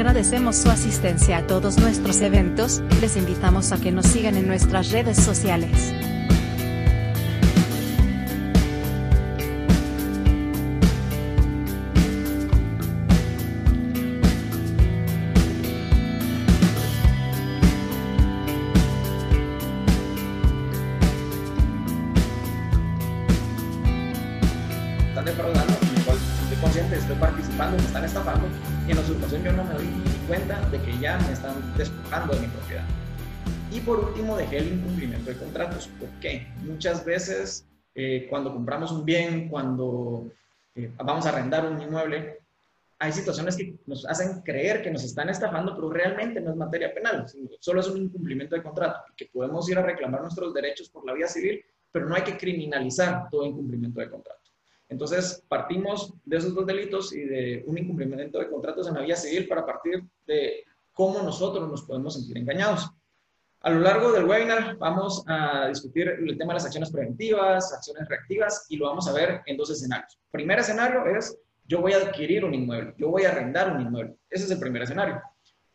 Agradecemos su asistencia a todos nuestros eventos, les invitamos a que nos sigan en nuestras redes sociales. Están defraudando, estoy consciente, estoy participando, me están estafando y en la situación yo no me doy ni cuenta de que ya me están despojando de mi propiedad. Y por último, dejé el incumplimiento de contratos. ¿Por qué? Muchas veces cuando compramos un bien, cuando vamos a arrendar un inmueble, hay situaciones que nos hacen creer que nos están estafando, pero realmente no es materia penal, solo es un incumplimiento de contrato, que podemos ir a reclamar nuestros derechos por la vía civil, pero no hay que criminalizar todo incumplimiento de contrato. Entonces, partimos de esos dos delitos y de un incumplimiento de contratos en la vía civil para partir de cómo nosotros nos podemos sentir engañados. A lo largo del webinar vamos a discutir el tema de las acciones preventivas, acciones reactivas, y lo vamos a ver en dos escenarios. El primer escenario es, yo voy a adquirir un inmueble, yo voy a arrendar un inmueble. Ese es el primer escenario.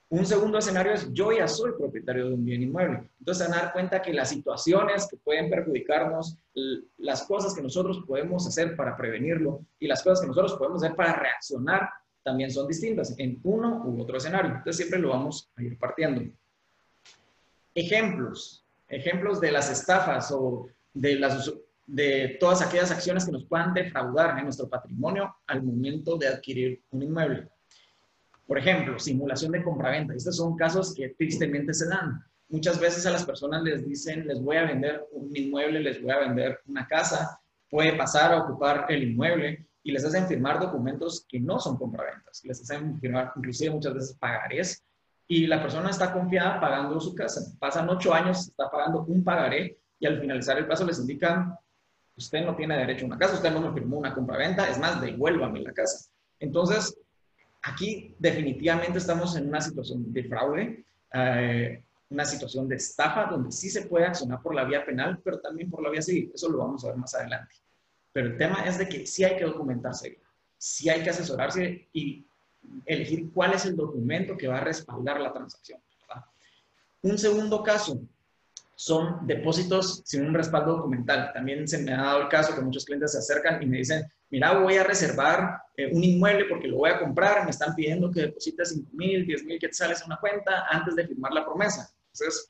Un segundo escenario es, yo ya soy propietario de un bien inmueble. Entonces, van a dar cuenta que las situaciones que pueden perjudicarnos, las cosas que nosotros podemos hacer para prevenirlo y las cosas que nosotros podemos hacer para reaccionar también son distintas en uno u otro escenario. Entonces, siempre lo vamos a ir partiendo. Ejemplos de las estafas o de todas aquellas acciones que nos puedan defraudar en nuestro patrimonio al momento de adquirir un inmueble. Por ejemplo, simulación de compraventa. Estos son casos que tristemente se dan. Muchas veces a las personas les dicen, les voy a vender un inmueble, les voy a vender una casa, puede pasar a ocupar el inmueble y les hacen firmar documentos que no son compraventas. Les hacen firmar, inclusive muchas veces, pagarés, y la persona está confiada pagando su casa. Pasan 8 años, está pagando un pagaré y al finalizar el plazo les indican, usted no tiene derecho a una casa, usted no me firmó una compraventa, es más, devuélvame la casa. Entonces, aquí definitivamente estamos en una situación de fraude, una situación de estafa, donde sí se puede accionar por la vía penal, pero también por la vía civil. Eso lo vamos a ver más adelante. Pero el tema es de que sí hay que documentarse, sí hay que asesorarse y elegir cuál es el documento que va a respaldar la transacción, ¿verdad? Un segundo caso son depósitos sin un respaldo documental. También se me ha dado el caso que muchos clientes se acercan y me dicen, mira, voy a reservar un inmueble porque lo voy a comprar, me están pidiendo que deposite 5,000, 10,000 quetzales en una cuenta antes de firmar la promesa. Entonces,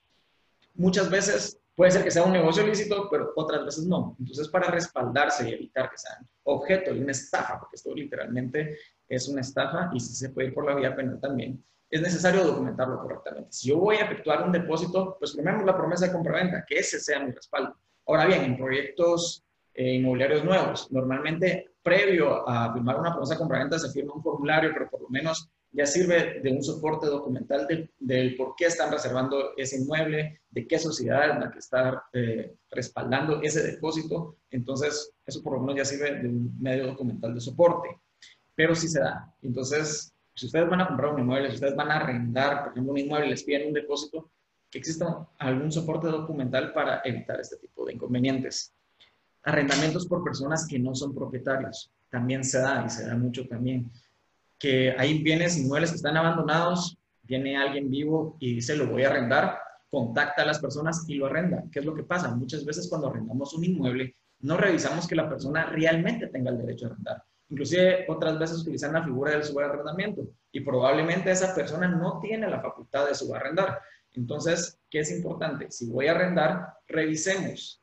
muchas veces puede ser que sea un negocio lícito, pero otras veces no. Entonces, para respaldarse y evitar que sean objeto de una estafa, porque esto literalmente es una estafa y sí se puede ir por la vía penal también, es necesario documentarlo correctamente. Si yo voy a efectuar un depósito, pues firmemos la promesa de compraventa, que ese sea mi respaldo. Ahora bien, en proyectos inmobiliarios nuevos, normalmente previo a firmar una promesa de compraventa se firma un formulario, pero por lo menos ya sirve de un soporte documental del por qué están reservando ese inmueble, de qué sociedad es la que está respaldando ese depósito. Entonces, eso por lo menos ya sirve de un medio documental de soporte. Pero sí se da. Entonces, si ustedes van a comprar un inmueble, si ustedes van a arrendar, por ejemplo, un inmueble y les piden un depósito, que exista algún soporte documental para evitar este tipo de inconvenientes. Arrendamientos por personas que no son propietarios. También se da, y se da mucho también. Que hay bienes inmuebles que están abandonados, viene alguien vivo y dice, lo voy a arrendar, contacta a las personas y lo arrenda. ¿Qué es lo que pasa? Muchas veces cuando arrendamos un inmueble, no revisamos que la persona realmente tenga el derecho a arrendar. Inclusive, otras veces utilizan la figura del subarrendamiento y probablemente esa persona no tiene la facultad de subarrendar. Entonces, ¿qué es importante? Si voy a arrendar, revisemos,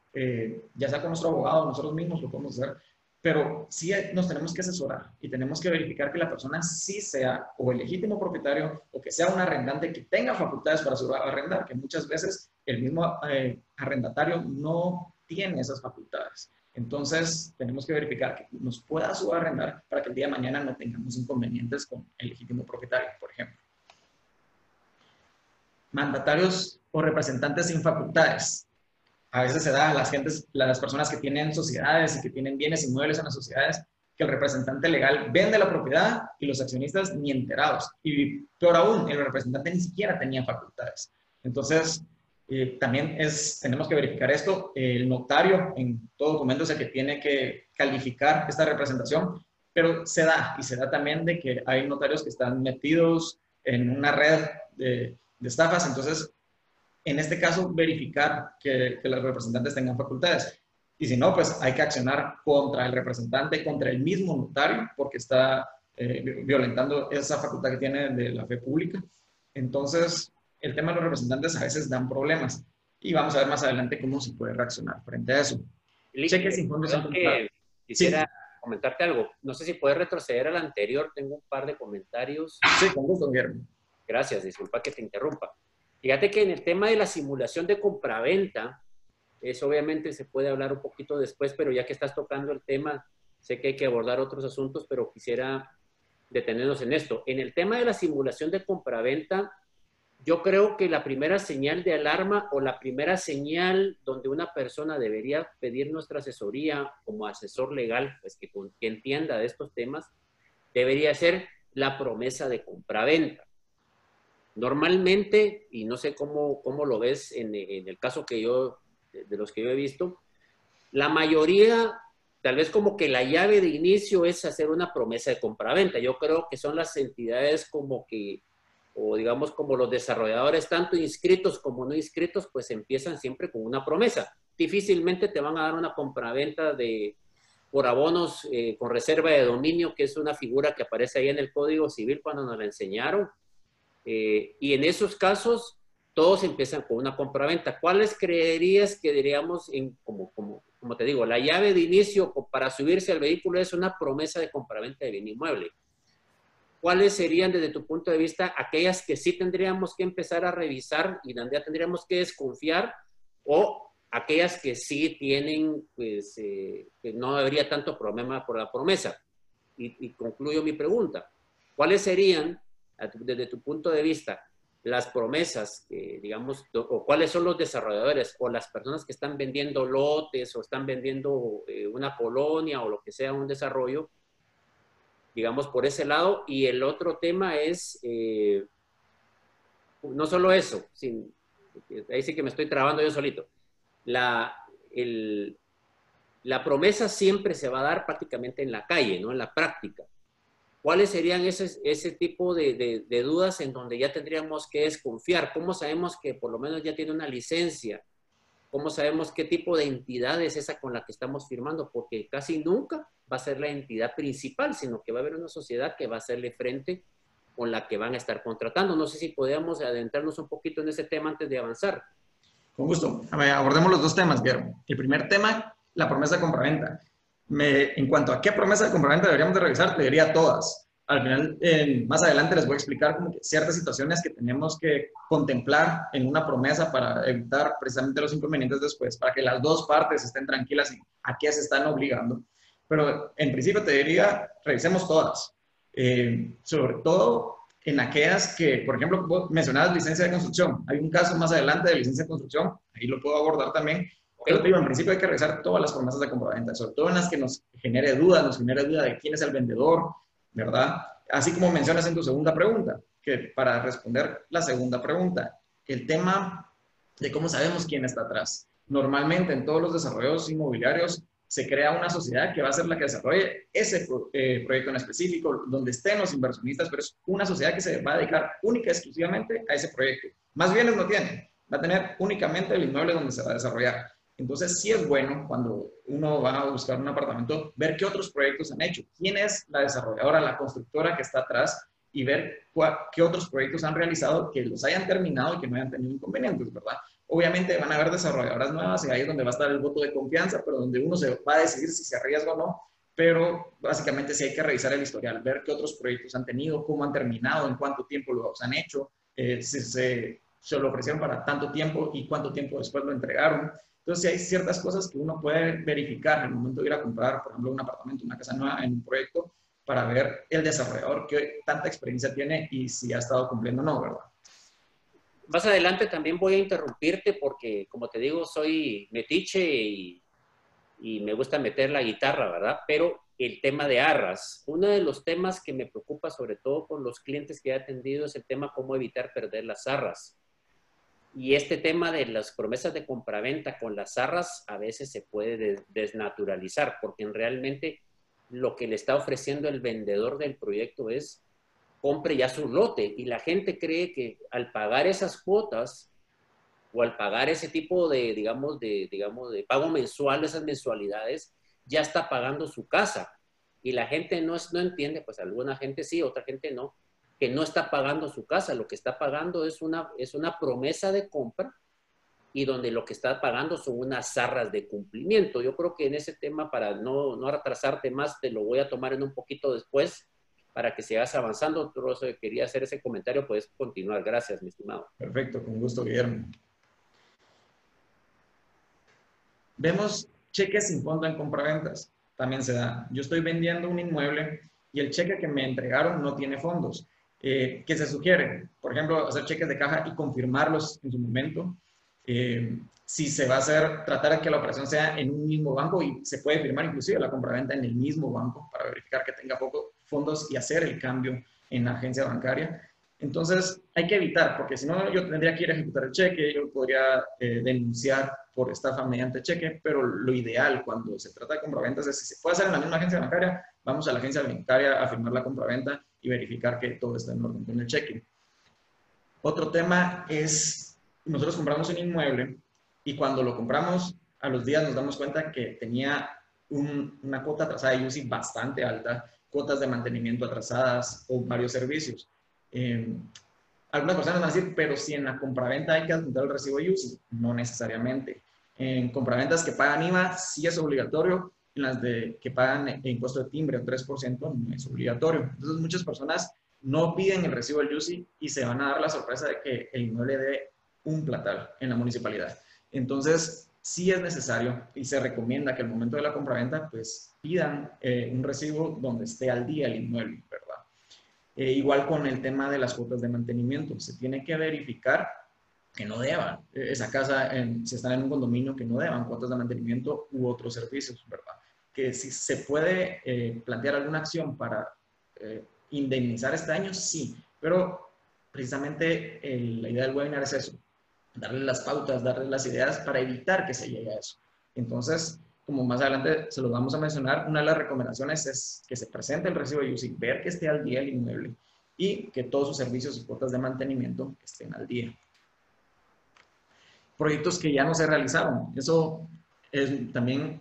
ya sea con nuestro abogado, nosotros mismos lo podemos hacer, pero sí nos tenemos que asesorar y tenemos que verificar que la persona sí sea o el legítimo propietario o que sea un arrendante que tenga facultades para subarrendar, que muchas veces el mismo arrendatario no tiene esas facultades. Entonces, tenemos que verificar que nos pueda subarrendar para que el día de mañana no tengamos inconvenientes con el legítimo propietario, por ejemplo. Mandatarios o representantes sin facultades. A veces se da a las personas que tienen sociedades y que tienen bienes inmuebles en las sociedades, que el representante legal vende la propiedad y los accionistas ni enterados. Y peor aún, el representante ni siquiera tenía facultades. Entonces, también tenemos que verificar esto. El notario en todo documento es el que tiene que calificar esta representación, pero se da también de que hay notarios que están metidos en una red de estafas. Entonces, en este caso, verificar que los representantes tengan facultades. Y si no, pues hay que accionar contra el representante, contra el mismo notario, porque está violentando esa facultad que tiene de la fe pública. Entonces, el tema de los representantes a veces dan problemas. Y vamos a ver más adelante cómo se puede reaccionar frente a eso. Cheques informes. Quisiera comentarte algo. No sé si puedes retroceder al anterior. Tengo un par de comentarios. Sí, con gusto, Guillermo. Gracias, disculpa que te interrumpa. Fíjate que en el tema de la simulación de compraventa, eso obviamente se puede hablar un poquito después, pero ya que estás tocando el tema, sé que hay que abordar otros asuntos, pero quisiera detenernos en esto. En el tema de la simulación de compraventa, yo creo que la primera señal de alarma o la primera señal donde una persona debería pedir nuestra asesoría como asesor legal, pues que entienda de estos temas, debería ser la promesa de compraventa. Normalmente, y no sé cómo lo ves en el caso que yo, de los que yo he visto, la mayoría, tal vez como que la llave de inicio es hacer una promesa de compraventa. Yo creo que son las entidades como que, o digamos como los desarrolladores, tanto inscritos como no inscritos, pues empiezan siempre con una promesa. Difícilmente te van a dar una compraventa por abonos con reserva de dominio, que es una figura que aparece ahí en el Código Civil cuando nos la enseñaron. Y en esos casos, todos empiezan con una compraventa. ¿Cuáles creerías que diríamos, como te digo, la llave de inicio para subirse al vehículo es una promesa de compraventa de bien inmueble? ¿Cuáles serían desde tu punto de vista aquellas que sí tendríamos que empezar a revisar y donde tendríamos que desconfiar, o aquellas que sí tienen, pues, que no habría tanto problema por la promesa? Y concluyo mi pregunta. ¿Cuáles serían, desde tu punto de vista, las promesas, digamos, o cuáles son los desarrolladores o las personas que están vendiendo lotes o están vendiendo una colonia o lo que sea, un desarrollo, digamos, por ese lado? Y el otro tema es, no solo eso, ahí sí que me estoy trabando yo solito, la promesa siempre se va a dar prácticamente en la calle, ¿no? En la práctica. ¿Cuáles serían ese tipo de dudas en donde ya tendríamos que desconfiar? ¿Cómo sabemos que por lo menos ya tiene una licencia? ¿Cómo sabemos qué tipo de entidad es esa con la que estamos firmando? Porque casi nunca va a ser la entidad principal, sino que va a haber una sociedad que va a hacerle frente con la que van a estar contratando. No sé si podríamos adentrarnos un poquito en ese tema antes de avanzar. Con gusto. A ver, abordemos los dos temas, Guillermo. El primer tema, la promesa de compraventa. En cuanto a qué promesa de compraventa deberíamos de revisar, te diría todas. Al final, más adelante les voy a explicar como que ciertas situaciones que tenemos que contemplar en una promesa para evitar precisamente los inconvenientes después, para que las dos partes estén tranquilas en a qué se están obligando. Pero en principio te diría, revisemos todas. Sobre todo en aquellas que, por ejemplo, vos mencionabas licencia de construcción. Hay un caso más adelante de licencia de construcción, ahí lo puedo abordar también. Pero te digo, en principio hay que revisar todas las promesas de compraventa, sobre todo en las que nos genere duda de quién es el vendedor, ¿verdad? Así como mencionas en tu segunda pregunta, que para responder la segunda pregunta, el tema de cómo sabemos quién está atrás. Normalmente en todos los desarrollos inmobiliarios se crea una sociedad que va a ser la que desarrolle ese proyecto en específico, donde estén los inversionistas, pero es una sociedad que se va a dedicar única y exclusivamente a ese proyecto. Más bienes no tiene, va a tener únicamente el inmueble donde se va a desarrollar. Entonces, sí es bueno cuando uno va a buscar un apartamento, ver qué otros proyectos han hecho, quién es la desarrolladora, la constructora que está atrás y ver qué otros proyectos han realizado que los hayan terminado y que no hayan tenido inconvenientes, ¿verdad? Obviamente van a haber desarrolladoras nuevas y ahí es donde va a estar el voto de confianza, pero donde uno se va a decidir si se arriesga o no, pero básicamente sí hay que revisar el historial, ver qué otros proyectos han tenido, cómo han terminado, en cuánto tiempo los han hecho, si se lo ofrecieron para tanto tiempo y cuánto tiempo después lo entregaron. Entonces, hay ciertas cosas que uno puede verificar en el momento de ir a comprar, por ejemplo, un apartamento, una casa nueva en un proyecto, para ver el desarrollador qué tanta experiencia tiene y si ha estado cumpliendo o no, ¿verdad? Más adelante también voy a interrumpirte porque, como te digo, soy metiche y me gusta meter la guitarra, ¿verdad? Pero el tema de arras, uno de los temas que me preocupa sobre todo con los clientes que he atendido es el tema cómo evitar perder las arras. Y este tema de las promesas de compraventa con las arras a veces se puede desnaturalizar porque realmente lo que le está ofreciendo el vendedor del proyecto es compre ya su lote. Y la gente cree que al pagar esas cuotas o al pagar ese tipo de, digamos, de pago mensual, esas mensualidades, ya está pagando su casa. Y la gente no entiende, pues alguna gente sí, otra gente no, que no está pagando su casa. Lo que está pagando es una promesa de compra, y donde lo que está pagando son unas zarras de cumplimiento. Yo creo que en ese tema, para no atrasarte más, te lo voy a tomar en un poquito después, para que sigas avanzando. Quería hacer ese comentario, puedes continuar. Gracias, mi estimado. Perfecto, con gusto, Guillermo. Vemos cheques sin fondo en compraventas. También se da. Yo estoy vendiendo un inmueble y el cheque que me entregaron no tiene fondos. ¿Qué se sugiere? Por ejemplo, hacer cheques de caja y confirmarlos en su momento. Si se va a hacer, tratar de que la operación sea en un mismo banco, y se puede firmar inclusive la compraventa en el mismo banco para verificar que tenga pocos fondos y hacer el cambio en la agencia bancaria. Entonces hay que evitar, porque si no, yo tendría que ir a ejecutar el cheque, yo podría denunciar por estafa mediante cheque, pero lo ideal cuando se trata de compraventas es, si se puede hacer en la misma agencia bancaria, vamos a la agencia bancaria a firmar la compraventa y verificar que todo está en orden con el cheque. Otro tema es: nosotros compramos un inmueble y cuando lo compramos, a los días nos damos cuenta que tenía una cuota atrasada de UCI bastante alta, cuotas de mantenimiento atrasadas o varios servicios. Algunas personas van a decir, pero si en la compraventa hay que adjuntar el recibo de UCI. No necesariamente. En compraventas que pagan IVA sí es obligatorio, en las de que pagan impuesto de timbre, un 3%, no es obligatorio. Entonces muchas personas no piden el recibo del UCI y se van a dar la sorpresa de que el inmueble debe un platal en la municipalidad. Entonces, sí es necesario y se recomienda que al momento de la compraventa, pues pidan un recibo donde esté al día el inmueble, ¿verdad? Igual con el tema de las cuotas de mantenimiento, se tiene que verificar que no deban. Esa casa, si están en un condominio, que no deban cuotas de mantenimiento u otros servicios, ¿verdad? Que si se puede plantear alguna acción para indemnizar este daño, sí, pero precisamente la idea del webinar es eso: darle las pautas, darle las ideas para evitar que se llegue a eso. Entonces, como más adelante se los vamos a mencionar, una de las recomendaciones es que se presente el recibo de UCI, ver que esté al día el inmueble y que todos sus servicios y cuotas de mantenimiento estén al día. Proyectos que ya no se realizaron. Eso es también,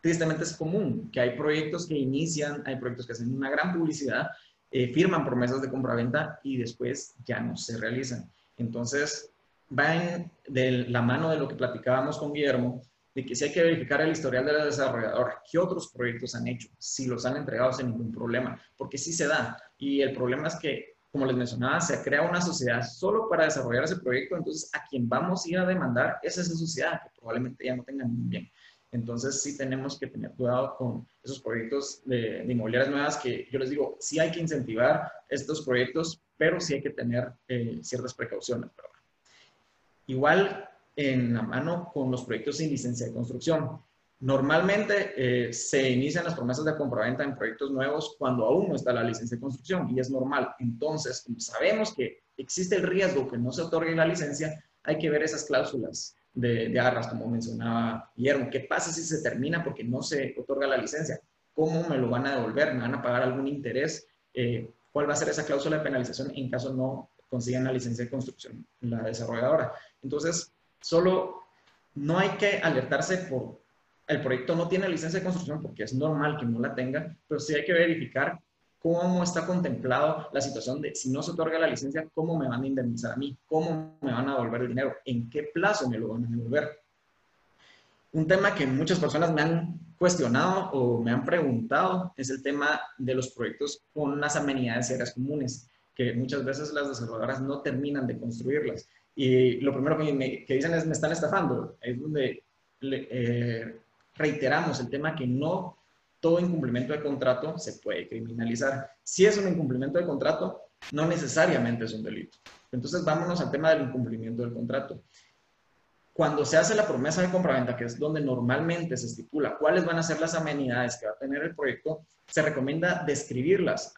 tristemente es común, que hay proyectos que inician, hay proyectos que hacen una gran publicidad, firman promesas de compraventa y después ya no se realizan. Entonces, van de la mano de lo que platicábamos con Guillermo, de que sí hay que verificar el historial del desarrollador, qué otros proyectos han hecho, si los han entregado sin ningún problema, porque sí se da. Y el problema es que, como les mencionaba, se crea una sociedad solo para desarrollar ese proyecto, entonces a quien vamos a ir a demandar es esa sociedad, que probablemente ya no tenga ningún bien. Entonces sí tenemos que tener cuidado con esos proyectos de inmobiliarias nuevas, que yo les digo, sí hay que incentivar estos proyectos, pero sí hay que tener ciertas precauciones, ¿verdad? Igual en la mano con los proyectos sin licencia de construcción. Normalmente se inician las promesas de compraventa en proyectos nuevos cuando aún no está la licencia de construcción, y es normal. Entonces, como sabemos que existe el riesgo que no se otorgue la licencia, hay que ver esas cláusulas de arras, como mencionaba Guillermo. ¿Qué pasa si se termina porque no se otorga la licencia? ¿Cómo me lo van a devolver? ¿Me van a pagar algún interés? ¿Cuál va a ser esa cláusula de penalización en caso no consigan la licencia de construcción la desarrolladora? Entonces, solo no hay que alertarse por el proyecto no tiene licencia de construcción, porque es normal que no la tenga, pero sí hay que verificar cómo está contemplado la situación de, si no se otorga la licencia, ¿cómo me van a indemnizar a mí? ¿Cómo me van a devolver el dinero? ¿En qué plazo me lo van a devolver? Un tema que muchas personas me han cuestionado o me han preguntado es el tema de los proyectos con las amenidades y áreas comunes, que muchas veces las desarrolladoras no terminan de construirlas. Y lo primero que dicen es, me están estafando. Es donde reiteramos el tema que no todo incumplimiento de contrato se puede criminalizar. Si es un incumplimiento de contrato, no necesariamente es un delito. Entonces, vámonos al tema del incumplimiento del contrato. Cuando se hace la promesa de compraventa, que es donde normalmente se estipula cuáles van a ser las amenidades que va a tener el proyecto, se recomienda describirlas.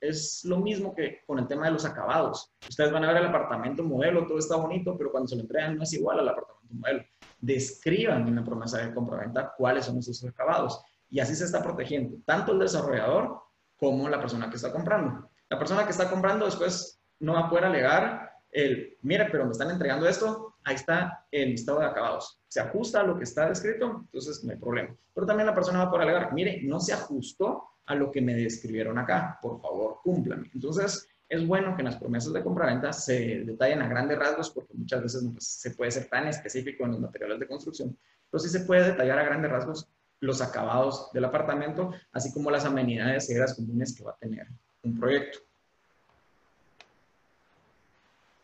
Es lo mismo que con el tema de los acabados. Ustedes van a ver el apartamento modelo, todo está bonito, pero cuando se lo entregan no es igual al apartamento modelo. Describan en la promesa de compraventa cuáles son esos acabados. Y así se está protegiendo tanto el desarrollador como la persona que está comprando. La persona que está comprando después no va a poder alegar el, mire, pero me están entregando esto, ahí está el listado de acabados. Se ajusta a lo que está descrito, entonces no hay problema. Pero también la persona va a poder alegar, mire, no se ajustó a lo que me describieron acá, por favor, cúmplame. Entonces, es bueno que en las promesas de compraventa se detallen a grandes rasgos, porque muchas veces pues, se puede ser tan específico en los materiales de construcción, pero sí se puede detallar a grandes rasgos los acabados del apartamento, así como las amenidades y áreas comunes que va a tener un proyecto.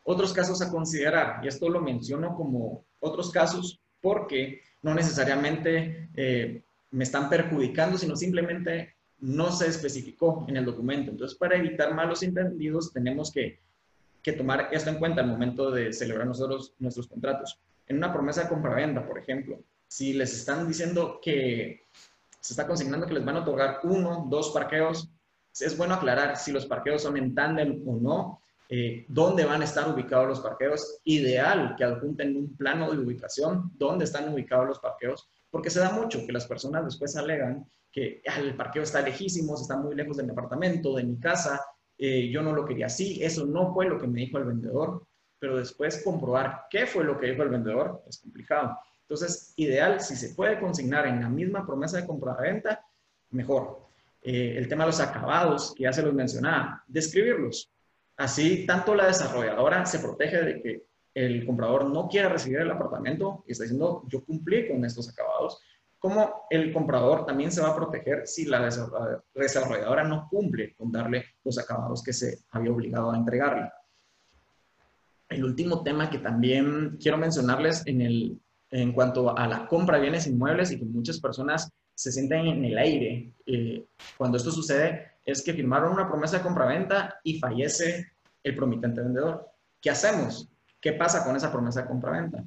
Otros casos a considerar, y esto lo menciono como otros casos porque no necesariamente me están perjudicando, sino simplemente no se especificó en el documento. Entonces, para evitar malos entendidos, tenemos que tomar esto en cuenta al momento de celebrar nosotros nuestros contratos. En una promesa de compraventa, por ejemplo, si les están diciendo que se está consignando que les van a otorgar 1, 2 parqueos, es bueno aclarar si los parqueos son en tándem o no, dónde van a estar ubicados los parqueos. Ideal que adjunten un plano de ubicación dónde están ubicados los parqueos, porque se da mucho que las personas después alegan que el parqueo está lejísimos, está muy lejos de mi apartamento, de mi casa, yo no lo quería así, eso no fue lo que me dijo el vendedor, pero después comprobar qué fue lo que dijo el vendedor es complicado. Entonces, ideal, si se puede consignar en la misma promesa de compraventa, mejor. El tema de los acabados, que ya se los mencionaba, describirlos. Así, tanto la desarrolladora se protege de que el comprador no quiera recibir el apartamento y está diciendo, yo cumplí con estos acabados, como el comprador también se va a proteger si la desarrolladora no cumple con darle los acabados que se había obligado a entregarle. El último tema que también quiero mencionarles en cuanto a la compra de bienes inmuebles y que muchas personas se sienten en el aire cuando esto sucede, es que firmaron una promesa de compraventa y fallece el promitente vendedor. ¿Qué hacemos? ¿Qué pasa con esa promesa de compraventa?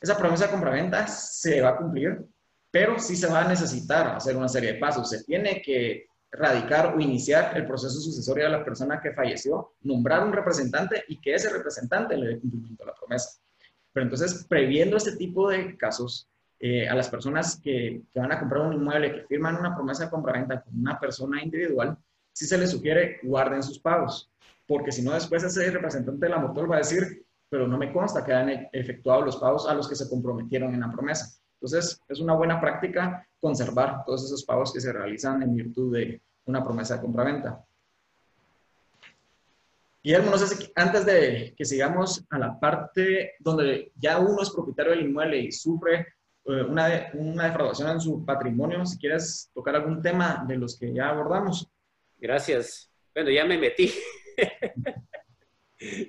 Esa promesa de compraventa se va a cumplir, pero sí se va a necesitar hacer una serie de pasos. Se tiene que radicar o iniciar el proceso sucesorio de la persona que falleció, nombrar un representante y que ese representante le dé cumplimiento a la promesa. Pero entonces, previendo este tipo de casos, a las personas que van a comprar un inmueble, que firman una promesa de compraventa con una persona individual, sí se les sugiere guarden sus pagos, porque si no después ese representante del amortiguador va a decir, pero no me consta que hayan efectuado los pagos a los que se comprometieron en la promesa. Entonces, es una buena práctica conservar todos esos pagos que se realizan en virtud de una promesa de compraventa. Guillermo, no sé si antes de que sigamos a la parte donde ya uno es propietario del inmueble y sufre una defraudación en su patrimonio, si quieres tocar algún tema de los que ya abordamos. Gracias. Bueno, ya me metí.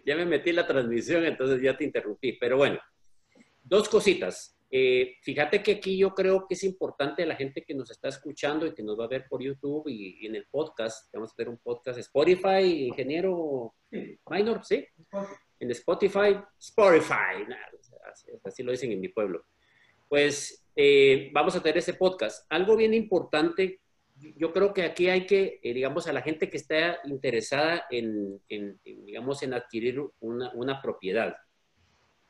Ya me metí en la transmisión, entonces ya te interrumpí. Pero bueno, dos cositas. Fíjate que aquí yo creo que es importante a la gente que nos está escuchando y que nos va a ver por YouTube y en el podcast. Vamos a tener un podcast Spotify, ingeniero Minor, ¿sí? En Spotify, Spotify. Así lo dicen en mi pueblo. Pues vamos a tener ese podcast. Algo bien importante, yo creo que aquí hay que, digamos, a la gente que está interesada en adquirir una propiedad,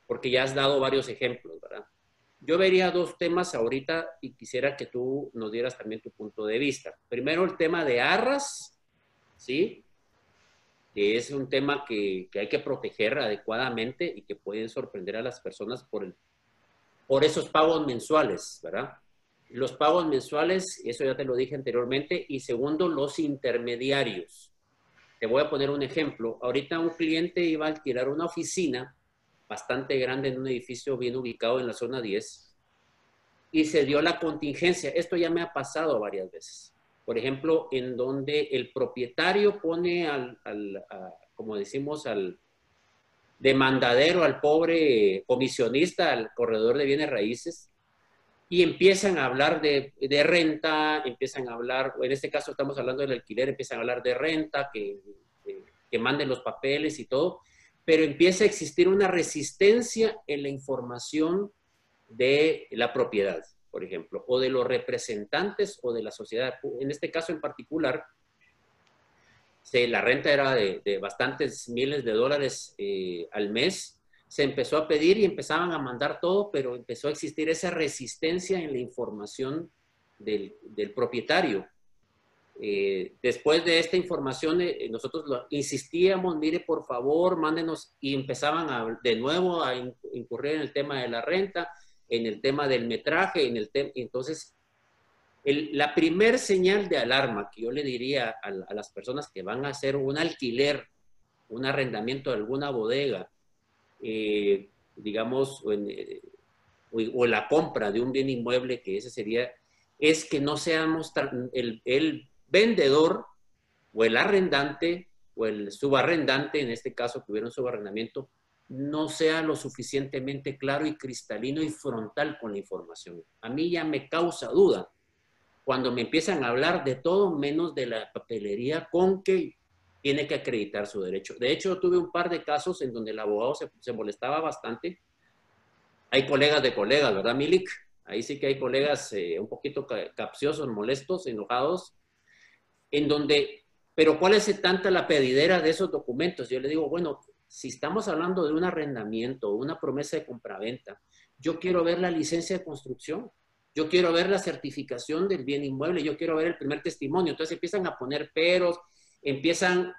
porque ya has dado varios ejemplos, ¿verdad? Yo vería dos temas ahorita y quisiera que tú nos dieras también tu punto de vista. Primero, el tema de arras, ¿sí? Que es un tema que hay que proteger adecuadamente y que pueden sorprender a las personas por esos pagos mensuales, ¿verdad? Los pagos mensuales, eso ya te lo dije anteriormente. Y segundo, los intermediarios. Te voy a poner un ejemplo. Ahorita un cliente iba a alquilar una oficina bastante grande en un edificio bien ubicado en la zona 10 y se dio la contingencia. Esto ya me ha pasado varias veces. Por ejemplo, en donde el propietario pone como decimos, al demandadero, al pobre comisionista, al corredor de bienes raíces, y empiezan a hablar de renta, empiezan a hablar, en este caso estamos hablando del alquiler, empiezan a hablar de renta, que manden los papeles y todo, pero empieza a existir una resistencia en la información de la propiedad, por ejemplo, o de los representantes o de la sociedad. En este caso en particular, la renta era de bastantes miles de dólares al mes. Se empezó a pedir y empezaban a mandar todo, pero empezó a existir esa resistencia en la información del propietario. Después de esta información, nosotros insistíamos, mire, por favor, mándenos, y empezaban de nuevo a incurrir en el tema de la renta, en el tema del metraje, en el tema. Entonces, la primer señal de alarma que yo le diría a las personas que van a hacer un alquiler, un arrendamiento de alguna bodega, digamos, o la compra de un bien inmueble, que ese sería, es que no seamos el vendedor o el arrendante o el subarrendante, en este caso que hubiera un subarrendamiento, no sea lo suficientemente claro y cristalino y frontal con la información. A mí ya me causa duda cuando me empiezan a hablar de todo menos de la papelería con que tiene que acreditar su derecho. De hecho, yo tuve un par de casos en donde el abogado se molestaba bastante. Hay colegas de colegas, ¿verdad, Milik? Ahí sí que hay colegas un poquito capciosos, molestos, enojados, en donde, pero ¿cuál es tanta la pedidera de esos documentos? Yo le digo, bueno, si estamos hablando de un arrendamiento, una promesa de compraventa, yo quiero ver la licencia de construcción, yo quiero ver la certificación del bien inmueble, yo quiero ver el primer testimonio. Entonces empiezan a poner peros, empiezan,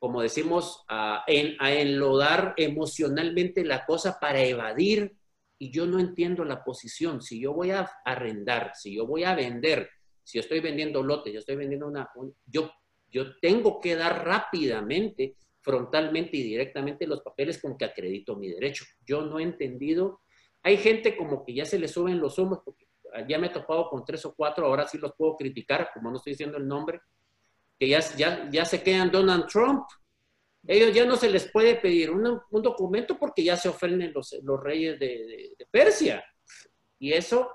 como decimos, a enlodar emocionalmente la cosa para evadir. Y yo no entiendo la posición. Si yo voy a arrendar, si yo voy a vender, si yo estoy vendiendo lotes, yo estoy vendiendo yo tengo que dar rápidamente, frontalmente y directamente los papeles con que acredito mi derecho. Yo no he entendido. Hay gente como que ya se le suben los humos, porque ya me he topado con 3 o 4, ahora sí los puedo criticar, como no estoy diciendo el nombre, que ya se quedan Donald Trump. Ellos ya no se les puede pedir un documento porque ya se ofenden los reyes de Persia. Y eso,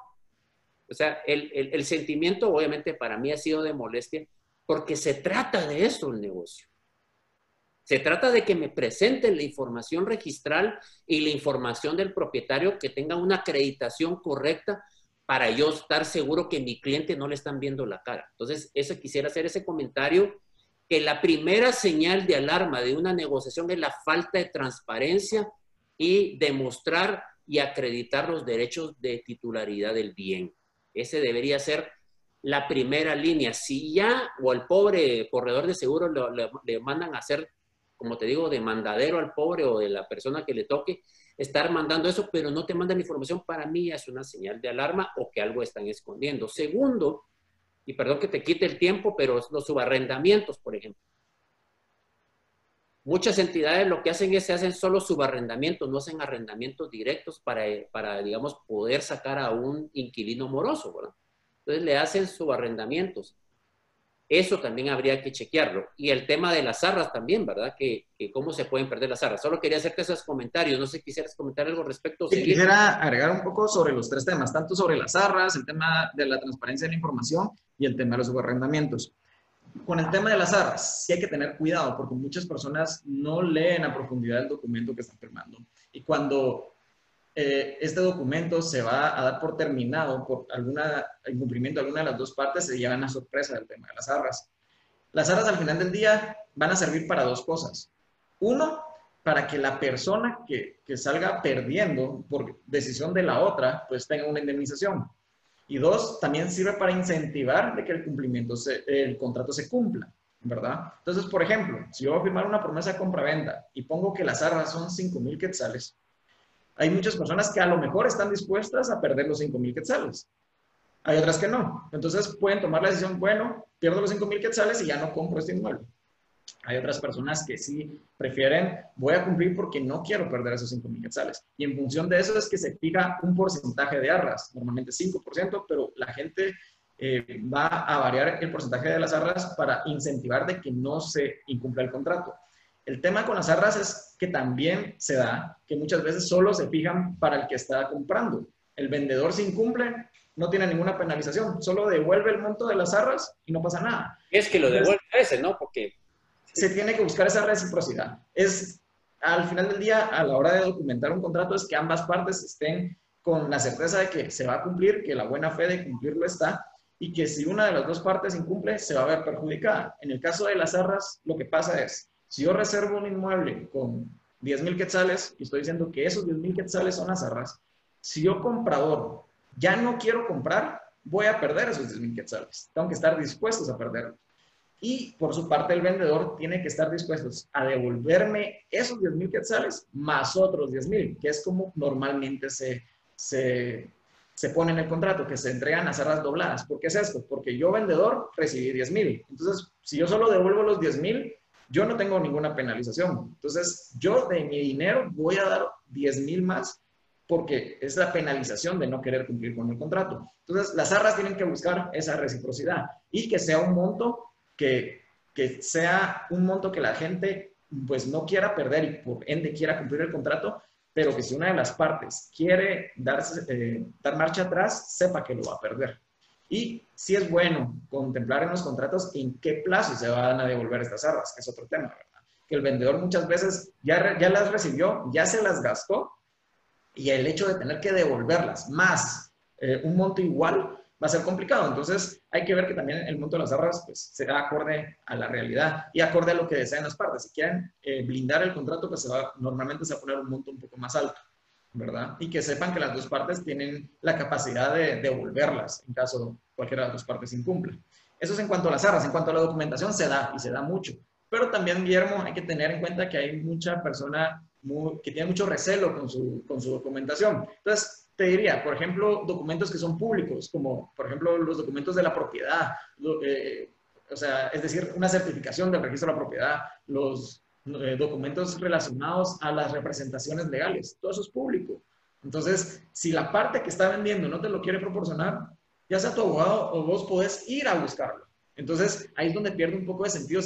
o sea, el sentimiento obviamente para mí ha sido de molestia, porque se trata de eso el negocio. Se trata de que me presenten la información registral y la información del propietario que tenga una acreditación correcta para yo estar seguro que mi cliente no le están viendo la cara. Entonces, eso quisiera hacer ese comentario. Que la primera señal de alarma de una negociación es la falta de transparencia y demostrar y acreditar los derechos de titularidad del bien. Ese debería ser la primera línea. Si ya, o al pobre corredor de seguros le mandan a hacer, como te digo, demandadero al pobre o de la persona que le toque, estar mandando eso, pero no te mandan información, para mí es una señal de alarma o que algo están escondiendo. Segundo, y perdón que te quite el tiempo, pero los subarrendamientos, por ejemplo. Muchas entidades lo que hacen es, se hacen solo subarrendamientos, no hacen arrendamientos directos para digamos, poder sacar a un inquilino moroso, ¿verdad? Entonces le hacen subarrendamientos. Eso también habría que chequearlo. Y el tema de las arras también, ¿verdad? Que cómo se pueden perder las arras. Solo quería hacerte esos comentarios. No sé si quisieras comentar algo respecto. Sí, quisiera agregar un poco sobre los 3 temas, tanto sobre las arras, el tema de la transparencia de la información y el tema de los subarrendamientos. Con el tema de las arras, sí hay que tener cuidado porque muchas personas no leen a profundidad el documento que están firmando. Y cuando este documento se va a dar por terminado por incumplimiento de alguna de las dos partes, se llevan la sorpresa del tema de las arras. Las arras al final del día van a servir para 2 cosas. Uno, para que la persona que salga perdiendo por decisión de la otra, pues tenga una indemnización. Y 2, también sirve para incentivar de que el contrato se cumpla, ¿verdad? Entonces, por ejemplo, si yo voy a firmar una promesa de compraventa y pongo que las arras son 5,000 quetzales, hay muchas personas que a lo mejor están dispuestas a perder los 5,000 quetzales. Hay otras que no. Entonces pueden tomar la decisión, bueno, pierdo los 5,000 quetzales y ya no compro este inmueble. Hay otras personas que sí prefieren, voy a cumplir porque no quiero perder esos 5,000 quetzales. Y en función de eso es que se fija un porcentaje de arras, normalmente 5%, pero la gente va a variar el porcentaje de las arras para incentivar de que no se incumpla el contrato. El tema con las arras es que también se da que muchas veces solo se fijan para el que está comprando. El vendedor, si incumple, no tiene ninguna penalización. Solo devuelve el monto de las arras y no pasa nada. Es que lo devuelve a ese, ¿no? Porque se tiene que buscar esa reciprocidad. Es, al final del día, a la hora de documentar un contrato, es que ambas partes estén con la certeza de que se va a cumplir, que la buena fe de cumplirlo está, y que si una de las dos partes incumple, se va a ver perjudicada. En el caso de las arras, lo que pasa es, si yo reservo un inmueble con 10,000 quetzales, y estoy diciendo que esos 10,000 quetzales son las arras, si yo comprador ya no quiero comprar, voy a perder esos 10,000 quetzales. Tengo que estar dispuestos a perderlos. Y por su parte el vendedor tiene que estar dispuesto a devolverme esos 10,000 quetzales más otros 10,000, que es como normalmente se pone en el contrato, que se entregan a cerras dobladas. ¿Por qué es esto? Porque yo, vendedor, recibí 10,000. Entonces, si yo solo devuelvo los 10,000, yo no tengo ninguna penalización. Entonces, yo de mi dinero voy a dar 10,000 más, porque es la penalización de no querer cumplir con el contrato. Entonces, las arras tienen que buscar esa reciprocidad y que sea un monto que la gente pues no quiera perder y por ende quiera cumplir el contrato, pero que si una de las partes quiere dar marcha atrás, sepa que lo va a perder. Y sí es bueno contemplar en los contratos en qué plazo se van a devolver estas arras, que es otro tema, ¿verdad? Que el vendedor muchas veces ya las recibió, ya se las gastó, y el hecho de tener que devolverlas más un monto igual va a ser complicado. Entonces hay que ver que también el monto de las arras pues, será acorde a la realidad y acorde a lo que desean las partes. Si quieren blindar el contrato, pues normalmente se va a poner un monto un poco más alto, ¿verdad? Y que sepan que las dos partes tienen la capacidad de devolverlas en caso cualquiera de las dos partes incumpla. Eso es en cuanto a las arras. En cuanto a la documentación, se da, y se da mucho. Pero también, Guillermo, hay que tener en cuenta que hay mucha persona que tiene mucho recelo con su documentación. Entonces, te diría, por ejemplo, documentos que son públicos, como por ejemplo los documentos de la propiedad, es decir, una certificación del registro de la propiedad, los documentos relacionados a las representaciones legales, todo eso es público. Entonces, si la parte que está vendiendo no te lo quiere proporcionar, ya sea tu abogado o vos podés ir a buscarlo. Entonces, ahí es donde pierde un poco de sentido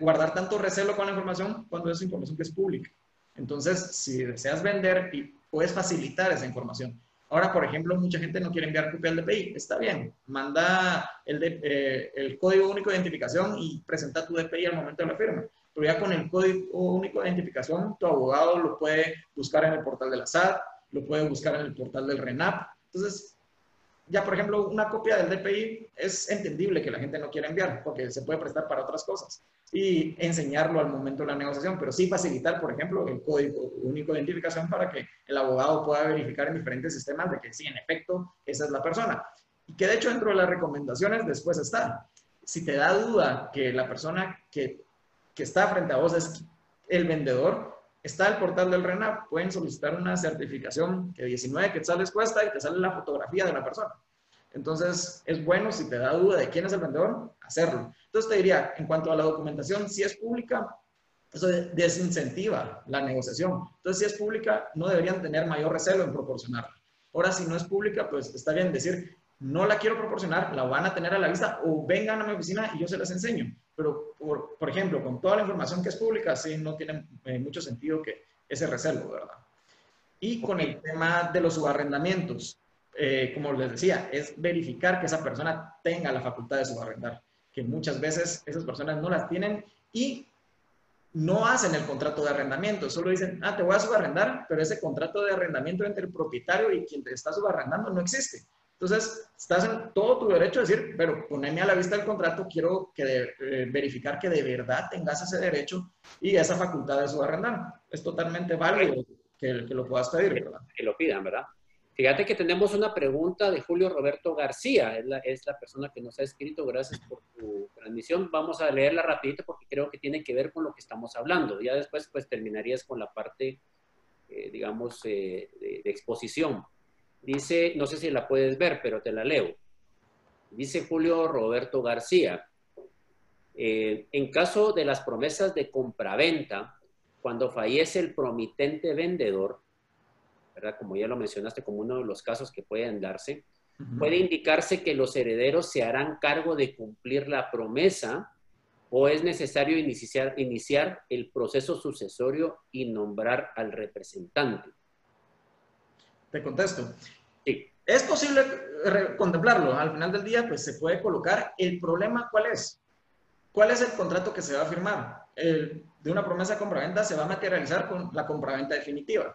guardar tanto recelo con la información cuando es información que es pública. Entonces, si deseas vender, y puedes facilitar esa información. Ahora, por ejemplo, mucha gente no quiere enviar copia al DPI. Está bien, manda el código único de identificación y presenta tu DPI al momento de la firma. Pero ya con el código único de identificación, tu abogado lo puede buscar en el portal de la SAT, lo puede buscar en el portal del RENAP. Entonces, ya por ejemplo, una copia del DPI es entendible que la gente no quiera enviar, porque se puede prestar para otras cosas y enseñarlo al momento de la negociación, pero sí facilitar, por ejemplo, el código único de identificación para que el abogado pueda verificar en diferentes sistemas de que sí, en efecto, esa es la persona. Y que de hecho dentro de las recomendaciones después está. Si te da duda que la persona que está frente a vos es el vendedor, está el portal del RENAP, pueden solicitar una certificación que 19 quetzales cuesta y te sale la fotografía de la persona. Entonces, es bueno, si te da duda de quién es el vendedor, hacerlo. Entonces, te diría, en cuanto a la documentación, si es pública, eso desincentiva la negociación. Entonces, si es pública, no deberían tener mayor recelo en proporcionarla. Ahora, si no es pública, pues está bien decir, no la quiero proporcionar, la van a tener a la vista, o vengan a mi oficina y yo se las enseño. Pero, por ejemplo, con toda la información que es pública, sí, no tiene mucho sentido que ese recelo, ¿verdad? Y con el tema de los subarrendamientos, como les decía, es verificar que esa persona tenga la facultad de subarrendar, que muchas veces esas personas no las tienen y no hacen el contrato de arrendamiento, solo dicen, te voy a subarrendar, pero ese contrato de arrendamiento entre el propietario y quien te está subarrendando no existe. Entonces, estás en todo tu derecho de decir, pero poneme a la vista del contrato, quiero verificar que de verdad tengas ese derecho y esa facultad de subarrendar. Es totalmente válido que lo puedas pedir, ¿verdad? Que lo pidan, ¿verdad? Fíjate que tenemos una pregunta de Julio Roberto García, es la persona que nos ha escrito, gracias por tu transmisión. Vamos a leerla rapidito porque creo que tiene que ver con lo que estamos hablando. Ya después pues terminarías con la parte, de exposición. Dice, no sé si la puedes ver, pero te la leo. Dice Julio Roberto García, en caso de las promesas de compraventa, cuando fallece el promitente vendedor, ¿verdad? Como ya lo mencionaste, como uno de los casos que pueden darse, puede indicarse que los herederos se harán cargo de cumplir la promesa o es necesario iniciar el proceso sucesorio y nombrar al representante. Te contesto. Sí. Es posible contemplarlo. Al final del día, pues se puede colocar. El problema, ¿cuál es? ¿Cuál es el contrato que se va a firmar? De una promesa de compraventa se va a materializar con la compraventa definitiva.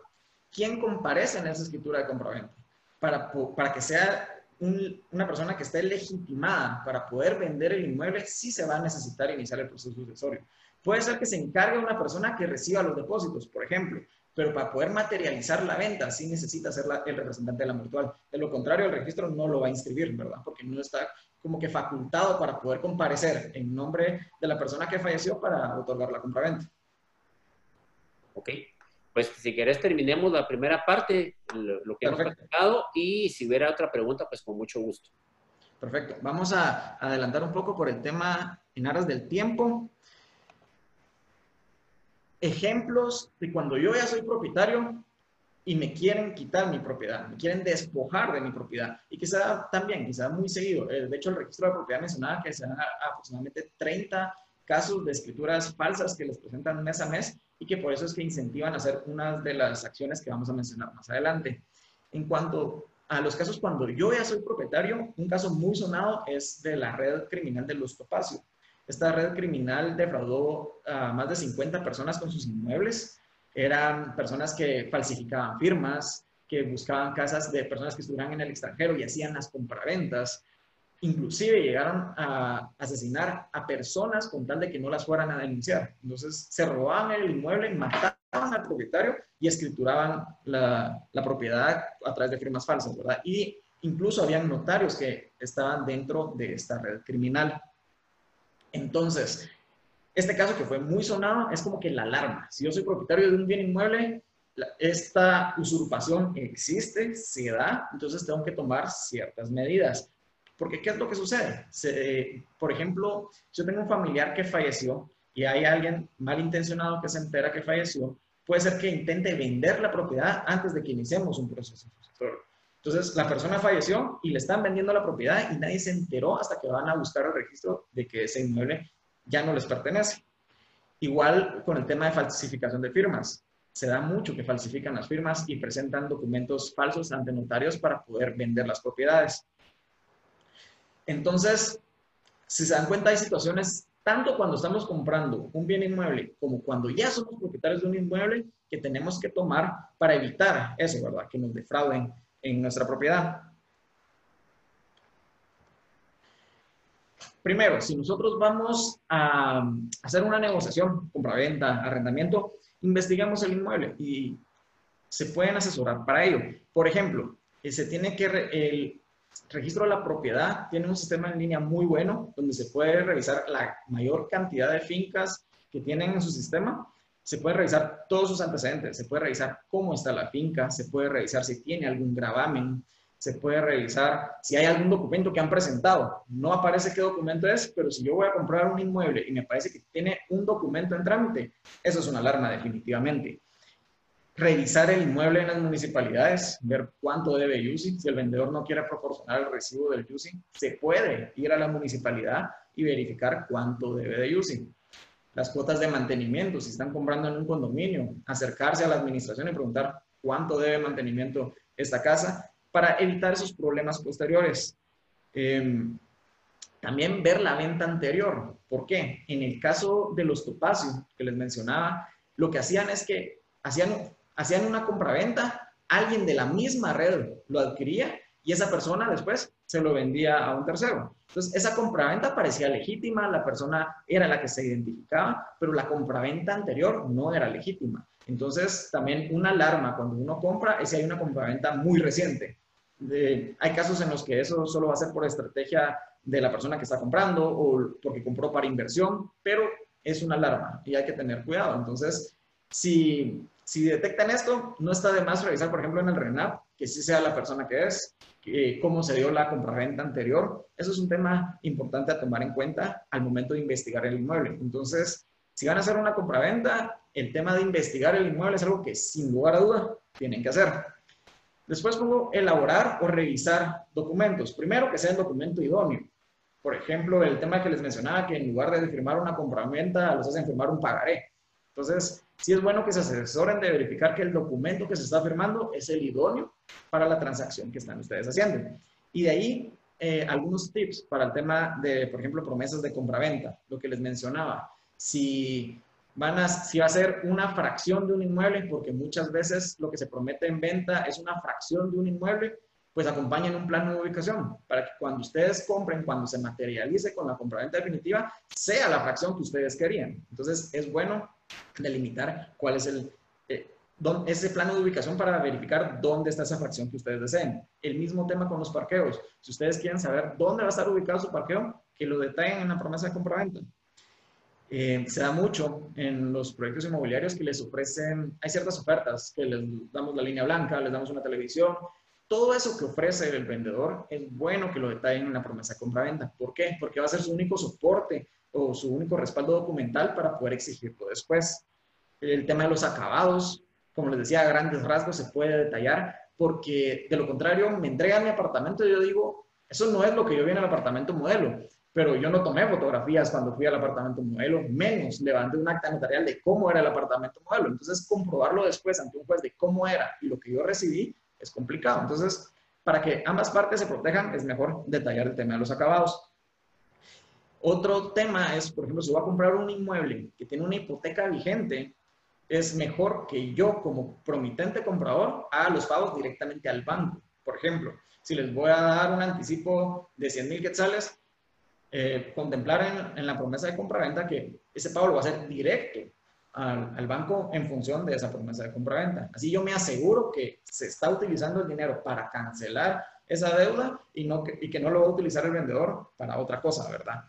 ¿Quién comparece en esa escritura de compraventa? Para que sea una persona que esté legitimada para poder vender el inmueble, sí se va a necesitar iniciar el proceso sucesorio. Puede ser que se encargue una persona que reciba los depósitos, por ejemplo. pero para poder materializar la venta sí necesita ser el representante de la mutual. De lo contrario, el registro no lo va a inscribir, ¿verdad? Porque no está como que facultado para poder comparecer en nombre de la persona que falleció para otorgar la compraventa. Ok. Pues si querés terminemos la primera parte, lo que hemos platicado, y si hubiera otra pregunta, pues con mucho gusto. Perfecto. Vamos a adelantar un poco por el tema en aras del tiempo. Ejemplos de cuando yo ya soy propietario y me quieren quitar mi propiedad, me quieren despojar de mi propiedad. Y que se da también, que se da muy seguido. De hecho, el registro de propiedad mencionaba que se dan aproximadamente 30 casos de escrituras falsas que les presentan mes a mes, y que por eso es que incentivan a hacer una de las acciones que vamos a mencionar más adelante. En cuanto a los casos cuando yo ya soy propietario, un caso muy sonado es de la red criminal de los Topacio. Esta red criminal defraudó a más de 50 personas con sus inmuebles. Eran personas que falsificaban firmas, que buscaban casas de personas que estuvieran en el extranjero y hacían las compraventas. Inclusive llegaron a asesinar a personas con tal de que no las fueran a denunciar. Entonces se robaban el inmueble, mataban al propietario y escrituraban la propiedad a través de firmas falsas, ¿verdad? Y incluso habían notarios que estaban dentro de esta red criminal. Entonces, este caso que fue muy sonado es como que la alarma. Si yo soy propietario de un bien inmueble, esta usurpación existe, se da, entonces tengo que tomar ciertas medidas. Porque, ¿qué es lo que sucede? Por ejemplo, yo tengo un familiar que falleció y hay alguien malintencionado que se entera que falleció, puede ser que intente vender la propiedad antes de que iniciemos un proceso sucesorio. Entonces, la persona falleció y le están vendiendo la propiedad y nadie se enteró hasta que van a buscar el registro de que ese inmueble ya no les pertenece. Igual con el tema de falsificación de firmas. Se da mucho que falsifican las firmas y presentan documentos falsos ante notarios para poder vender las propiedades. Entonces, si se dan cuenta, hay situaciones, tanto cuando estamos comprando un bien inmueble, como cuando ya somos propietarios de un inmueble, que tenemos que tomar para evitar eso, ¿verdad? Que nos defrauden en nuestra propiedad. Primero, si nosotros vamos a hacer una negociación, compraventa, arrendamiento, investigamos el inmueble y se pueden asesorar para ello. Por ejemplo, se tiene que... Registro de la propiedad tiene un sistema en línea muy bueno donde se puede revisar la mayor cantidad de fincas que tienen en su sistema. Se puede revisar todos sus antecedentes, se puede revisar cómo está la finca, se puede revisar si tiene algún gravamen, se puede revisar si hay algún documento que han presentado. No aparece qué documento es, pero si yo voy a comprar un inmueble y me parece que tiene un documento en trámite, eso es una alarma definitivamente. Revisar el inmueble en las municipalidades, ver cuánto debe IUCI. Si el vendedor no quiere proporcionar el recibo del IUCI, se puede ir a la municipalidad y verificar cuánto debe de IUCI. Las cuotas de mantenimiento, si están comprando en un condominio, acercarse a la administración y preguntar cuánto debe mantenimiento esta casa para evitar esos problemas posteriores. También ver la venta anterior. ¿Por qué? En el caso de los Topacio, que les mencionaba, lo que hacían es que hacían una compraventa, alguien de la misma red lo adquiría y esa persona después se lo vendía a un tercero. Entonces, esa compraventa parecía legítima, la persona era la que se identificaba, pero la compraventa anterior no era legítima. Entonces, también una alarma cuando uno compra es si hay una compraventa muy reciente. Hay casos en los que eso solo va a ser por estrategia de la persona que está comprando o porque compró para inversión, pero es una alarma y hay que tener cuidado. Entonces, si detectan esto, no está de más revisar, por ejemplo, en el RENAP, que sí sea la persona que es, cómo se dio la compraventa anterior. Eso es un tema importante a tomar en cuenta al momento de investigar el inmueble. Entonces, si van a hacer una compraventa, el tema de investigar el inmueble es algo que sin lugar a duda tienen que hacer. Después pongo elaborar o revisar documentos. Primero, que sea el documento idóneo. Por ejemplo, el tema que les mencionaba, que en lugar de firmar una compraventa, los hacen firmar un pagaré. Entonces, sí es bueno que se asesoren de verificar que el documento que se está firmando es el idóneo para la transacción que están ustedes haciendo. Y de ahí, algunos tips para el tema de, por ejemplo, promesas de compraventa, lo que les mencionaba. Si va a ser una fracción de un inmueble, porque muchas veces lo que se promete en venta es una fracción de un inmueble, pues acompañen un plano de ubicación para que cuando ustedes compren, cuando se materialice con la compraventa definitiva, sea la fracción que ustedes querían. Entonces, es bueno delimitar cuál es ese plano de ubicación para verificar dónde está esa fracción que ustedes deseen. El mismo tema con los parqueos. Si ustedes quieren saber dónde va a estar ubicado su parqueo, que lo detallen en la promesa de compraventa. Se da mucho en los proyectos inmobiliarios que les ofrecen, hay ciertas ofertas que les damos la línea blanca, les damos una televisión. Todo eso que ofrece el vendedor es bueno que lo detallen en la promesa de compraventa. ¿Por qué? Porque va a ser su único soporte o su único respaldo documental para poder exigirlo después. El tema de los acabados, como les decía, a grandes rasgos se puede detallar, porque de lo contrario me entregan mi apartamento y yo digo, eso no es lo que yo vi en el apartamento modelo. Pero yo no tomé fotografías cuando fui al apartamento modelo, menos levanté un acta notarial de cómo era el apartamento modelo. Entonces, comprobarlo después ante un juez de cómo era y lo que yo recibí es complicado. Entonces, para que ambas partes se protejan, es mejor detallar el tema de los acabados. Otro tema es, por ejemplo, si voy a comprar un inmueble que tiene una hipoteca vigente, es mejor que yo, como promitente comprador, haga los pagos directamente al banco. Por ejemplo, si les voy a dar un anticipo de 100.000 quetzales, contemplar en la promesa de compraventa que ese pago lo va a hacer directo al banco en función de esa promesa de compraventa. Así yo me aseguro que se está utilizando el dinero para cancelar esa deuda y que no lo va a utilizar el vendedor para otra cosa, ¿verdad?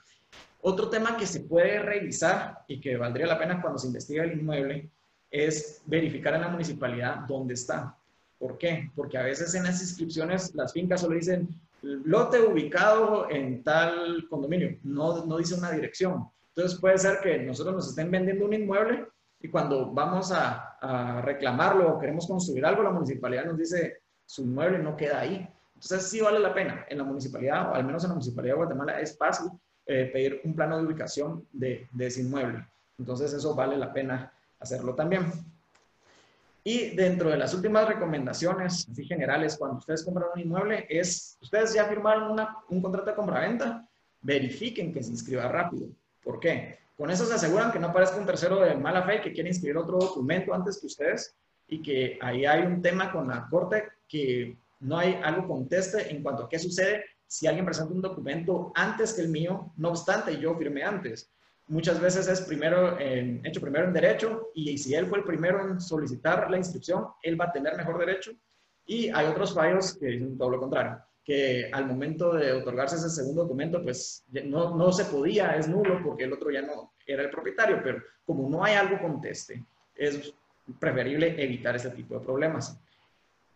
Otro tema que se puede revisar y que valdría la pena cuando se investiga el inmueble es verificar en la municipalidad dónde está. ¿Por qué? Porque a veces en las inscripciones las fincas solo dicen lote ubicado en tal condominio, no dice una dirección. Entonces puede ser que nosotros nos estén vendiendo un inmueble y cuando vamos a reclamarlo o queremos construir algo, la municipalidad nos dice su inmueble no queda ahí. Entonces sí vale la pena en la municipalidad, o al menos en la municipalidad de Guatemala es fácil pedir un plano de ubicación de ese inmueble. Entonces eso vale la pena hacerlo también. Y dentro de las últimas recomendaciones así generales, cuando ustedes compran un inmueble, es, ustedes ya firmaron un contrato de compraventa, verifiquen que se inscriba rápido. ¿Por qué? Con eso se aseguran que no aparezca un tercero de mala fe que quiere inscribir otro documento antes que ustedes, y que ahí hay un tema con la corte que no hay algo conteste en cuanto a qué sucede si alguien presenta un documento antes que el mío, no obstante yo firmé antes. Muchas veces es hecho primero en derecho, y si él fue el primero en solicitar la inscripción, él va a tener mejor derecho. Y hay otros fallos que dicen todo lo contrario, que al momento de otorgarse ese segundo documento, pues no se podía, es nulo, porque el otro ya no era el propietario. Pero como no hay algo conteste, es preferible evitar ese tipo de problemas.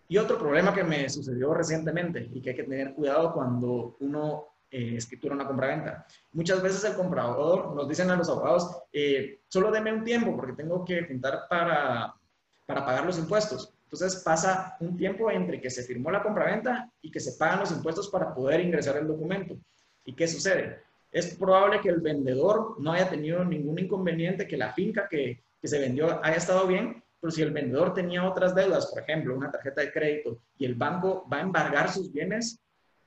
Y otro problema que me sucedió recientemente y que hay que tener cuidado cuando uno escritura una compraventa. Muchas veces el comprador nos dicen a los abogados, solo deme un tiempo porque tengo que juntar para pagar los impuestos. Entonces pasa un tiempo entre que se firmó la compraventa y que se pagan los impuestos para poder ingresar el documento. ¿Y qué sucede? Es probable que el vendedor no haya tenido ningún inconveniente, que la finca que se vendió haya estado bien, pero si el vendedor tenía otras deudas, por ejemplo, una tarjeta de crédito, y el banco va a embargar sus bienes.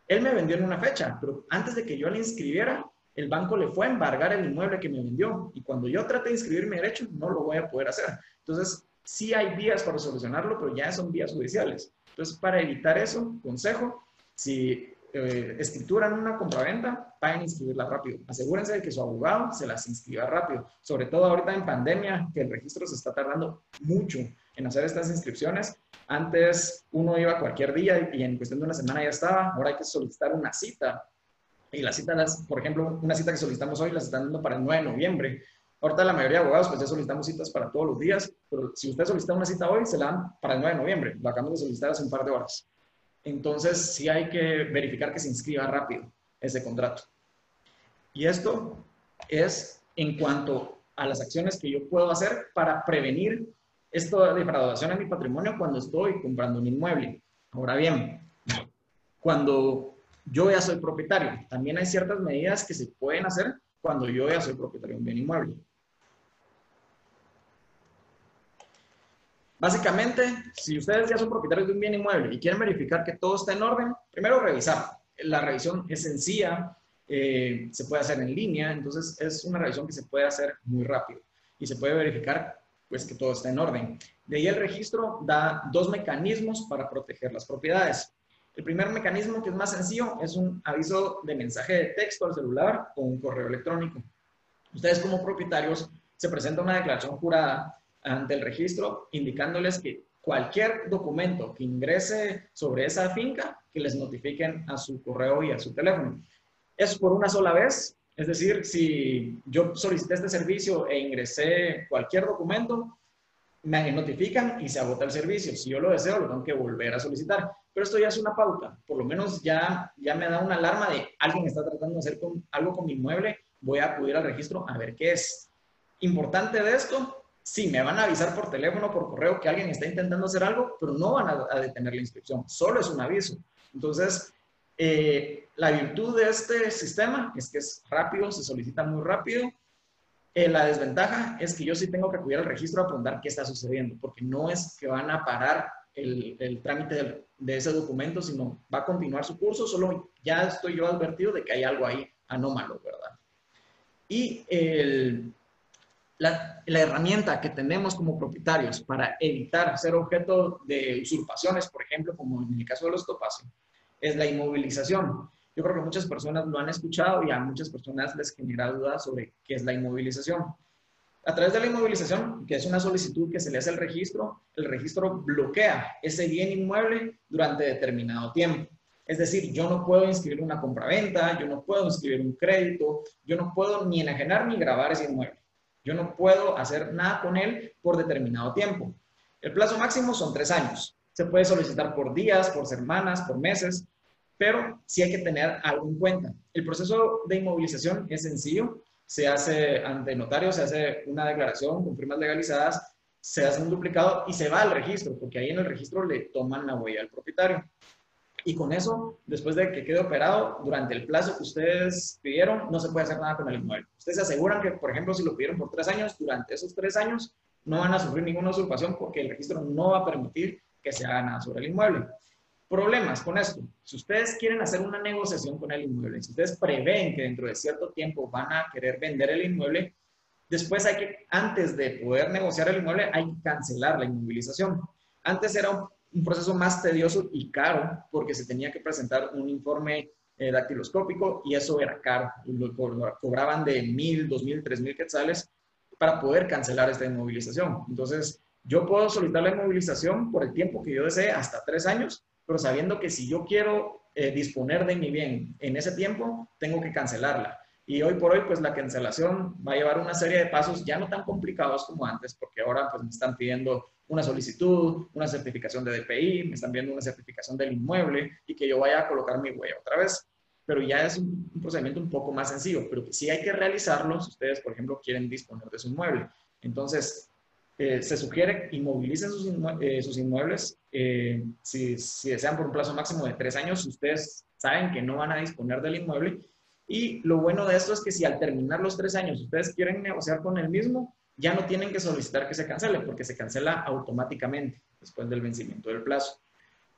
Él me vendió en una fecha, pero antes de que yo le inscribiera, el banco le fue a embargar el inmueble que me vendió. Y cuando yo trate de inscribir mi derecho, no lo voy a poder hacer. Entonces, sí hay vías para solucionarlo, pero ya son vías judiciales. Entonces, para evitar eso, consejo, si escrituran una compraventa, vayan a inscribirla rápido. Asegúrense de que su abogado se las inscriba rápido. Sobre todo ahorita en pandemia, que el registro se está tardando mucho en hacer estas inscripciones. Antes uno iba cualquier día y en cuestión de una semana ya estaba. Ahora hay que solicitar una cita. Y la cita, por ejemplo, una cita que solicitamos hoy la están dando para el 9 de noviembre. Ahorita la mayoría de abogados pues ya solicitamos citas para todos los días. Pero si usted solicita una cita hoy, se la dan para el 9 de noviembre. Lo acabamos de solicitar hace un par de horas. Entonces sí hay que verificar que se inscriba rápido ese contrato. Y esto es en cuanto a las acciones que yo puedo hacer para prevenir esto de defraudación en mi patrimonio cuando estoy comprando un inmueble. Ahora bien, cuando yo ya soy propietario, también hay ciertas medidas que se pueden hacer cuando yo ya soy propietario de un bien inmueble. Básicamente, si ustedes ya son propietarios de un bien inmueble y quieren verificar que todo está en orden, primero revisar. La revisión es sencilla, se puede hacer en línea, entonces es una revisión que se puede hacer muy rápido y se puede verificar pues que todo está en orden. De ahí el registro da dos mecanismos para proteger las propiedades. El primer mecanismo, que es más sencillo, es un aviso de mensaje de texto al celular o un correo electrónico. Ustedes como propietarios se presenta una declaración jurada ante el registro, indicándoles que cualquier documento que ingrese sobre esa finca, que les notifiquen a su correo y a su teléfono. Es por una sola vez, es decir, si yo solicité este servicio e ingresé cualquier documento, me notifican y se agota el servicio. Si yo lo deseo, lo tengo que volver a solicitar. Pero esto ya es una pauta. Por lo menos ya me da una alarma de alguien está tratando de hacer algo con mi inmueble. Voy a acudir al registro a ver qué es. Importante de esto, sí, me van a avisar por teléfono, por correo, que alguien está intentando hacer algo, pero no van a detener la inscripción. Solo es un aviso. Entonces, la virtud de este sistema es que es rápido, se solicita muy rápido. La desventaja es que yo sí tengo que acudir al registro a preguntar qué está sucediendo, porque no es que van a parar el trámite de ese documento, sino va a continuar su curso, solo ya estoy yo advertido de que hay algo ahí anómalo, ¿verdad? Y la herramienta que tenemos como propietarios para evitar ser objeto de usurpaciones, por ejemplo, como en el caso de los topacios, es la inmovilización. Yo creo que muchas personas lo han escuchado y a muchas personas les genera dudas sobre qué es la inmovilización. A través de la inmovilización, que es una solicitud que se le hace al registro, el registro bloquea ese bien inmueble durante determinado tiempo. Es decir, yo no puedo inscribir una compraventa, yo no puedo inscribir un crédito, yo no puedo ni enajenar ni gravar ese inmueble. Yo no puedo hacer nada con él por determinado tiempo. El plazo máximo son 3 años. Se puede solicitar por días, por semanas, por meses, pero sí hay que tener algo en cuenta. El proceso de inmovilización es sencillo. Se hace ante notario, se hace una declaración con firmas legalizadas, se hace un duplicado y se va al registro, porque ahí en el registro le toman la huella al propietario. Y con eso, después de que quede operado, durante el plazo que ustedes pidieron, no se puede hacer nada con el inmueble. Ustedes se aseguran que, por ejemplo, si lo pidieron por 3 años, durante esos 3 años no van a sufrir ninguna usurpación porque el registro no va a permitir que se haga nada sobre el inmueble. Problemas con esto. Si ustedes quieren hacer una negociación con el inmueble, si ustedes prevén que dentro de cierto tiempo van a querer vender el inmueble, después hay que, antes de poder negociar el inmueble, hay que cancelar la inmovilización. Antes era un proceso más tedioso y caro porque se tenía que presentar un informe dactiloscópico y eso era caro. Lo cobraban de 1,000, 2,000, 3,000 quetzales para poder cancelar esta inmovilización. Entonces, yo puedo solicitar la inmovilización por el tiempo que yo desee, hasta 3 años, pero sabiendo que si yo quiero disponer de mi bien en ese tiempo, tengo que cancelarla. Y hoy por hoy, pues la cancelación va a llevar una serie de pasos ya no tan complicados como antes, porque ahora pues me están pidiendo una solicitud, una certificación de DPI, me están pidiendo una certificación del inmueble y que yo vaya a colocar mi huella otra vez. Pero ya es un procedimiento un poco más sencillo, pero que sí hay que realizarlo si ustedes, por ejemplo, quieren disponer de su inmueble. Entonces, se sugiere inmovilicen sus inmuebles si desean por un plazo máximo de 3 años, si ustedes saben que no van a disponer del inmueble. Y lo bueno de esto es que si al terminar los 3 años ustedes quieren negociar con el mismo, ya no tienen que solicitar que se cancele, porque se cancela automáticamente después del vencimiento del plazo.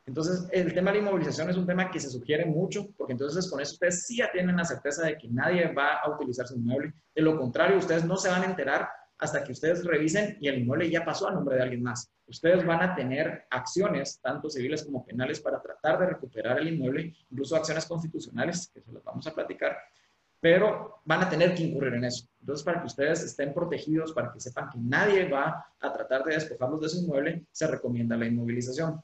Entonces, el tema de la inmovilización es un tema que se sugiere mucho, porque entonces con eso ustedes sí ya tienen la certeza de que nadie va a utilizar su inmueble. De lo contrario, ustedes no se van a enterar hasta que ustedes revisen y el inmueble ya pasó a nombre de alguien más. Ustedes van a tener acciones, tanto civiles como penales, para tratar de recuperar el inmueble, incluso acciones constitucionales, que se las vamos a platicar, pero van a tener que incurrir en eso. Entonces, para que ustedes estén protegidos, para que sepan que nadie va a tratar de despojarlos de su inmueble, se recomienda la inmovilización.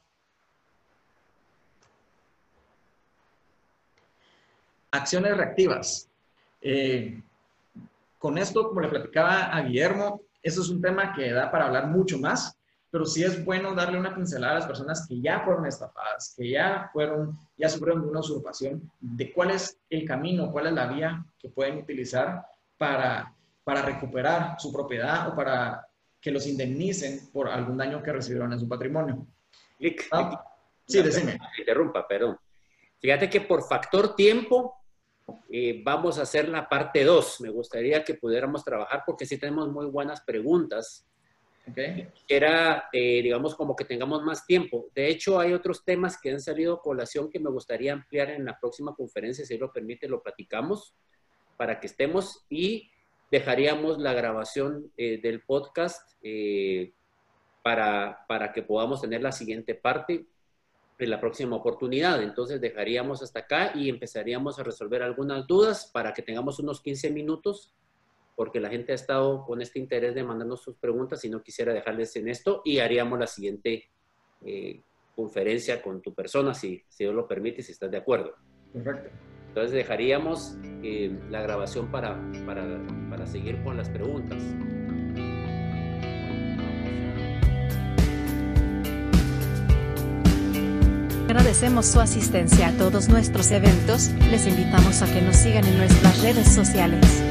Acciones reactivas. Con esto, como le platicaba a Guillermo, eso es un tema que da para hablar mucho más, pero sí es bueno darle una pincelada a las personas que ya fueron estafadas, que ya sufrieron una usurpación, de cuál es el camino, cuál es la vía que pueden utilizar para recuperar su propiedad o para que los indemnicen por algún daño que recibieron en su patrimonio. Rick, sí, decime. Interrumpa, perdón. Fíjate que por factor tiempo, vamos a hacer la parte 2. Me gustaría que pudiéramos trabajar porque sí tenemos muy buenas preguntas. Okay. Era, digamos, como que tengamos más tiempo. De hecho, hay otros temas que han salido a colación que me gustaría ampliar en la próxima conferencia. Si lo permite, lo platicamos para que estemos y dejaríamos la grabación del podcast para que podamos tener la siguiente parte en la próxima oportunidad. Entonces dejaríamos hasta acá y empezaríamos a resolver algunas dudas para que tengamos unos 15 minutos porque la gente ha estado con este interés de mandarnos sus preguntas y no quisiera dejarles en esto, y haríamos la siguiente conferencia con tu persona, si Dios lo permite, si estás de acuerdo. Perfecto. Entonces dejaríamos la grabación para seguir con las preguntas. Agradecemos su asistencia a todos nuestros eventos, les invitamos a que nos sigan en nuestras redes sociales.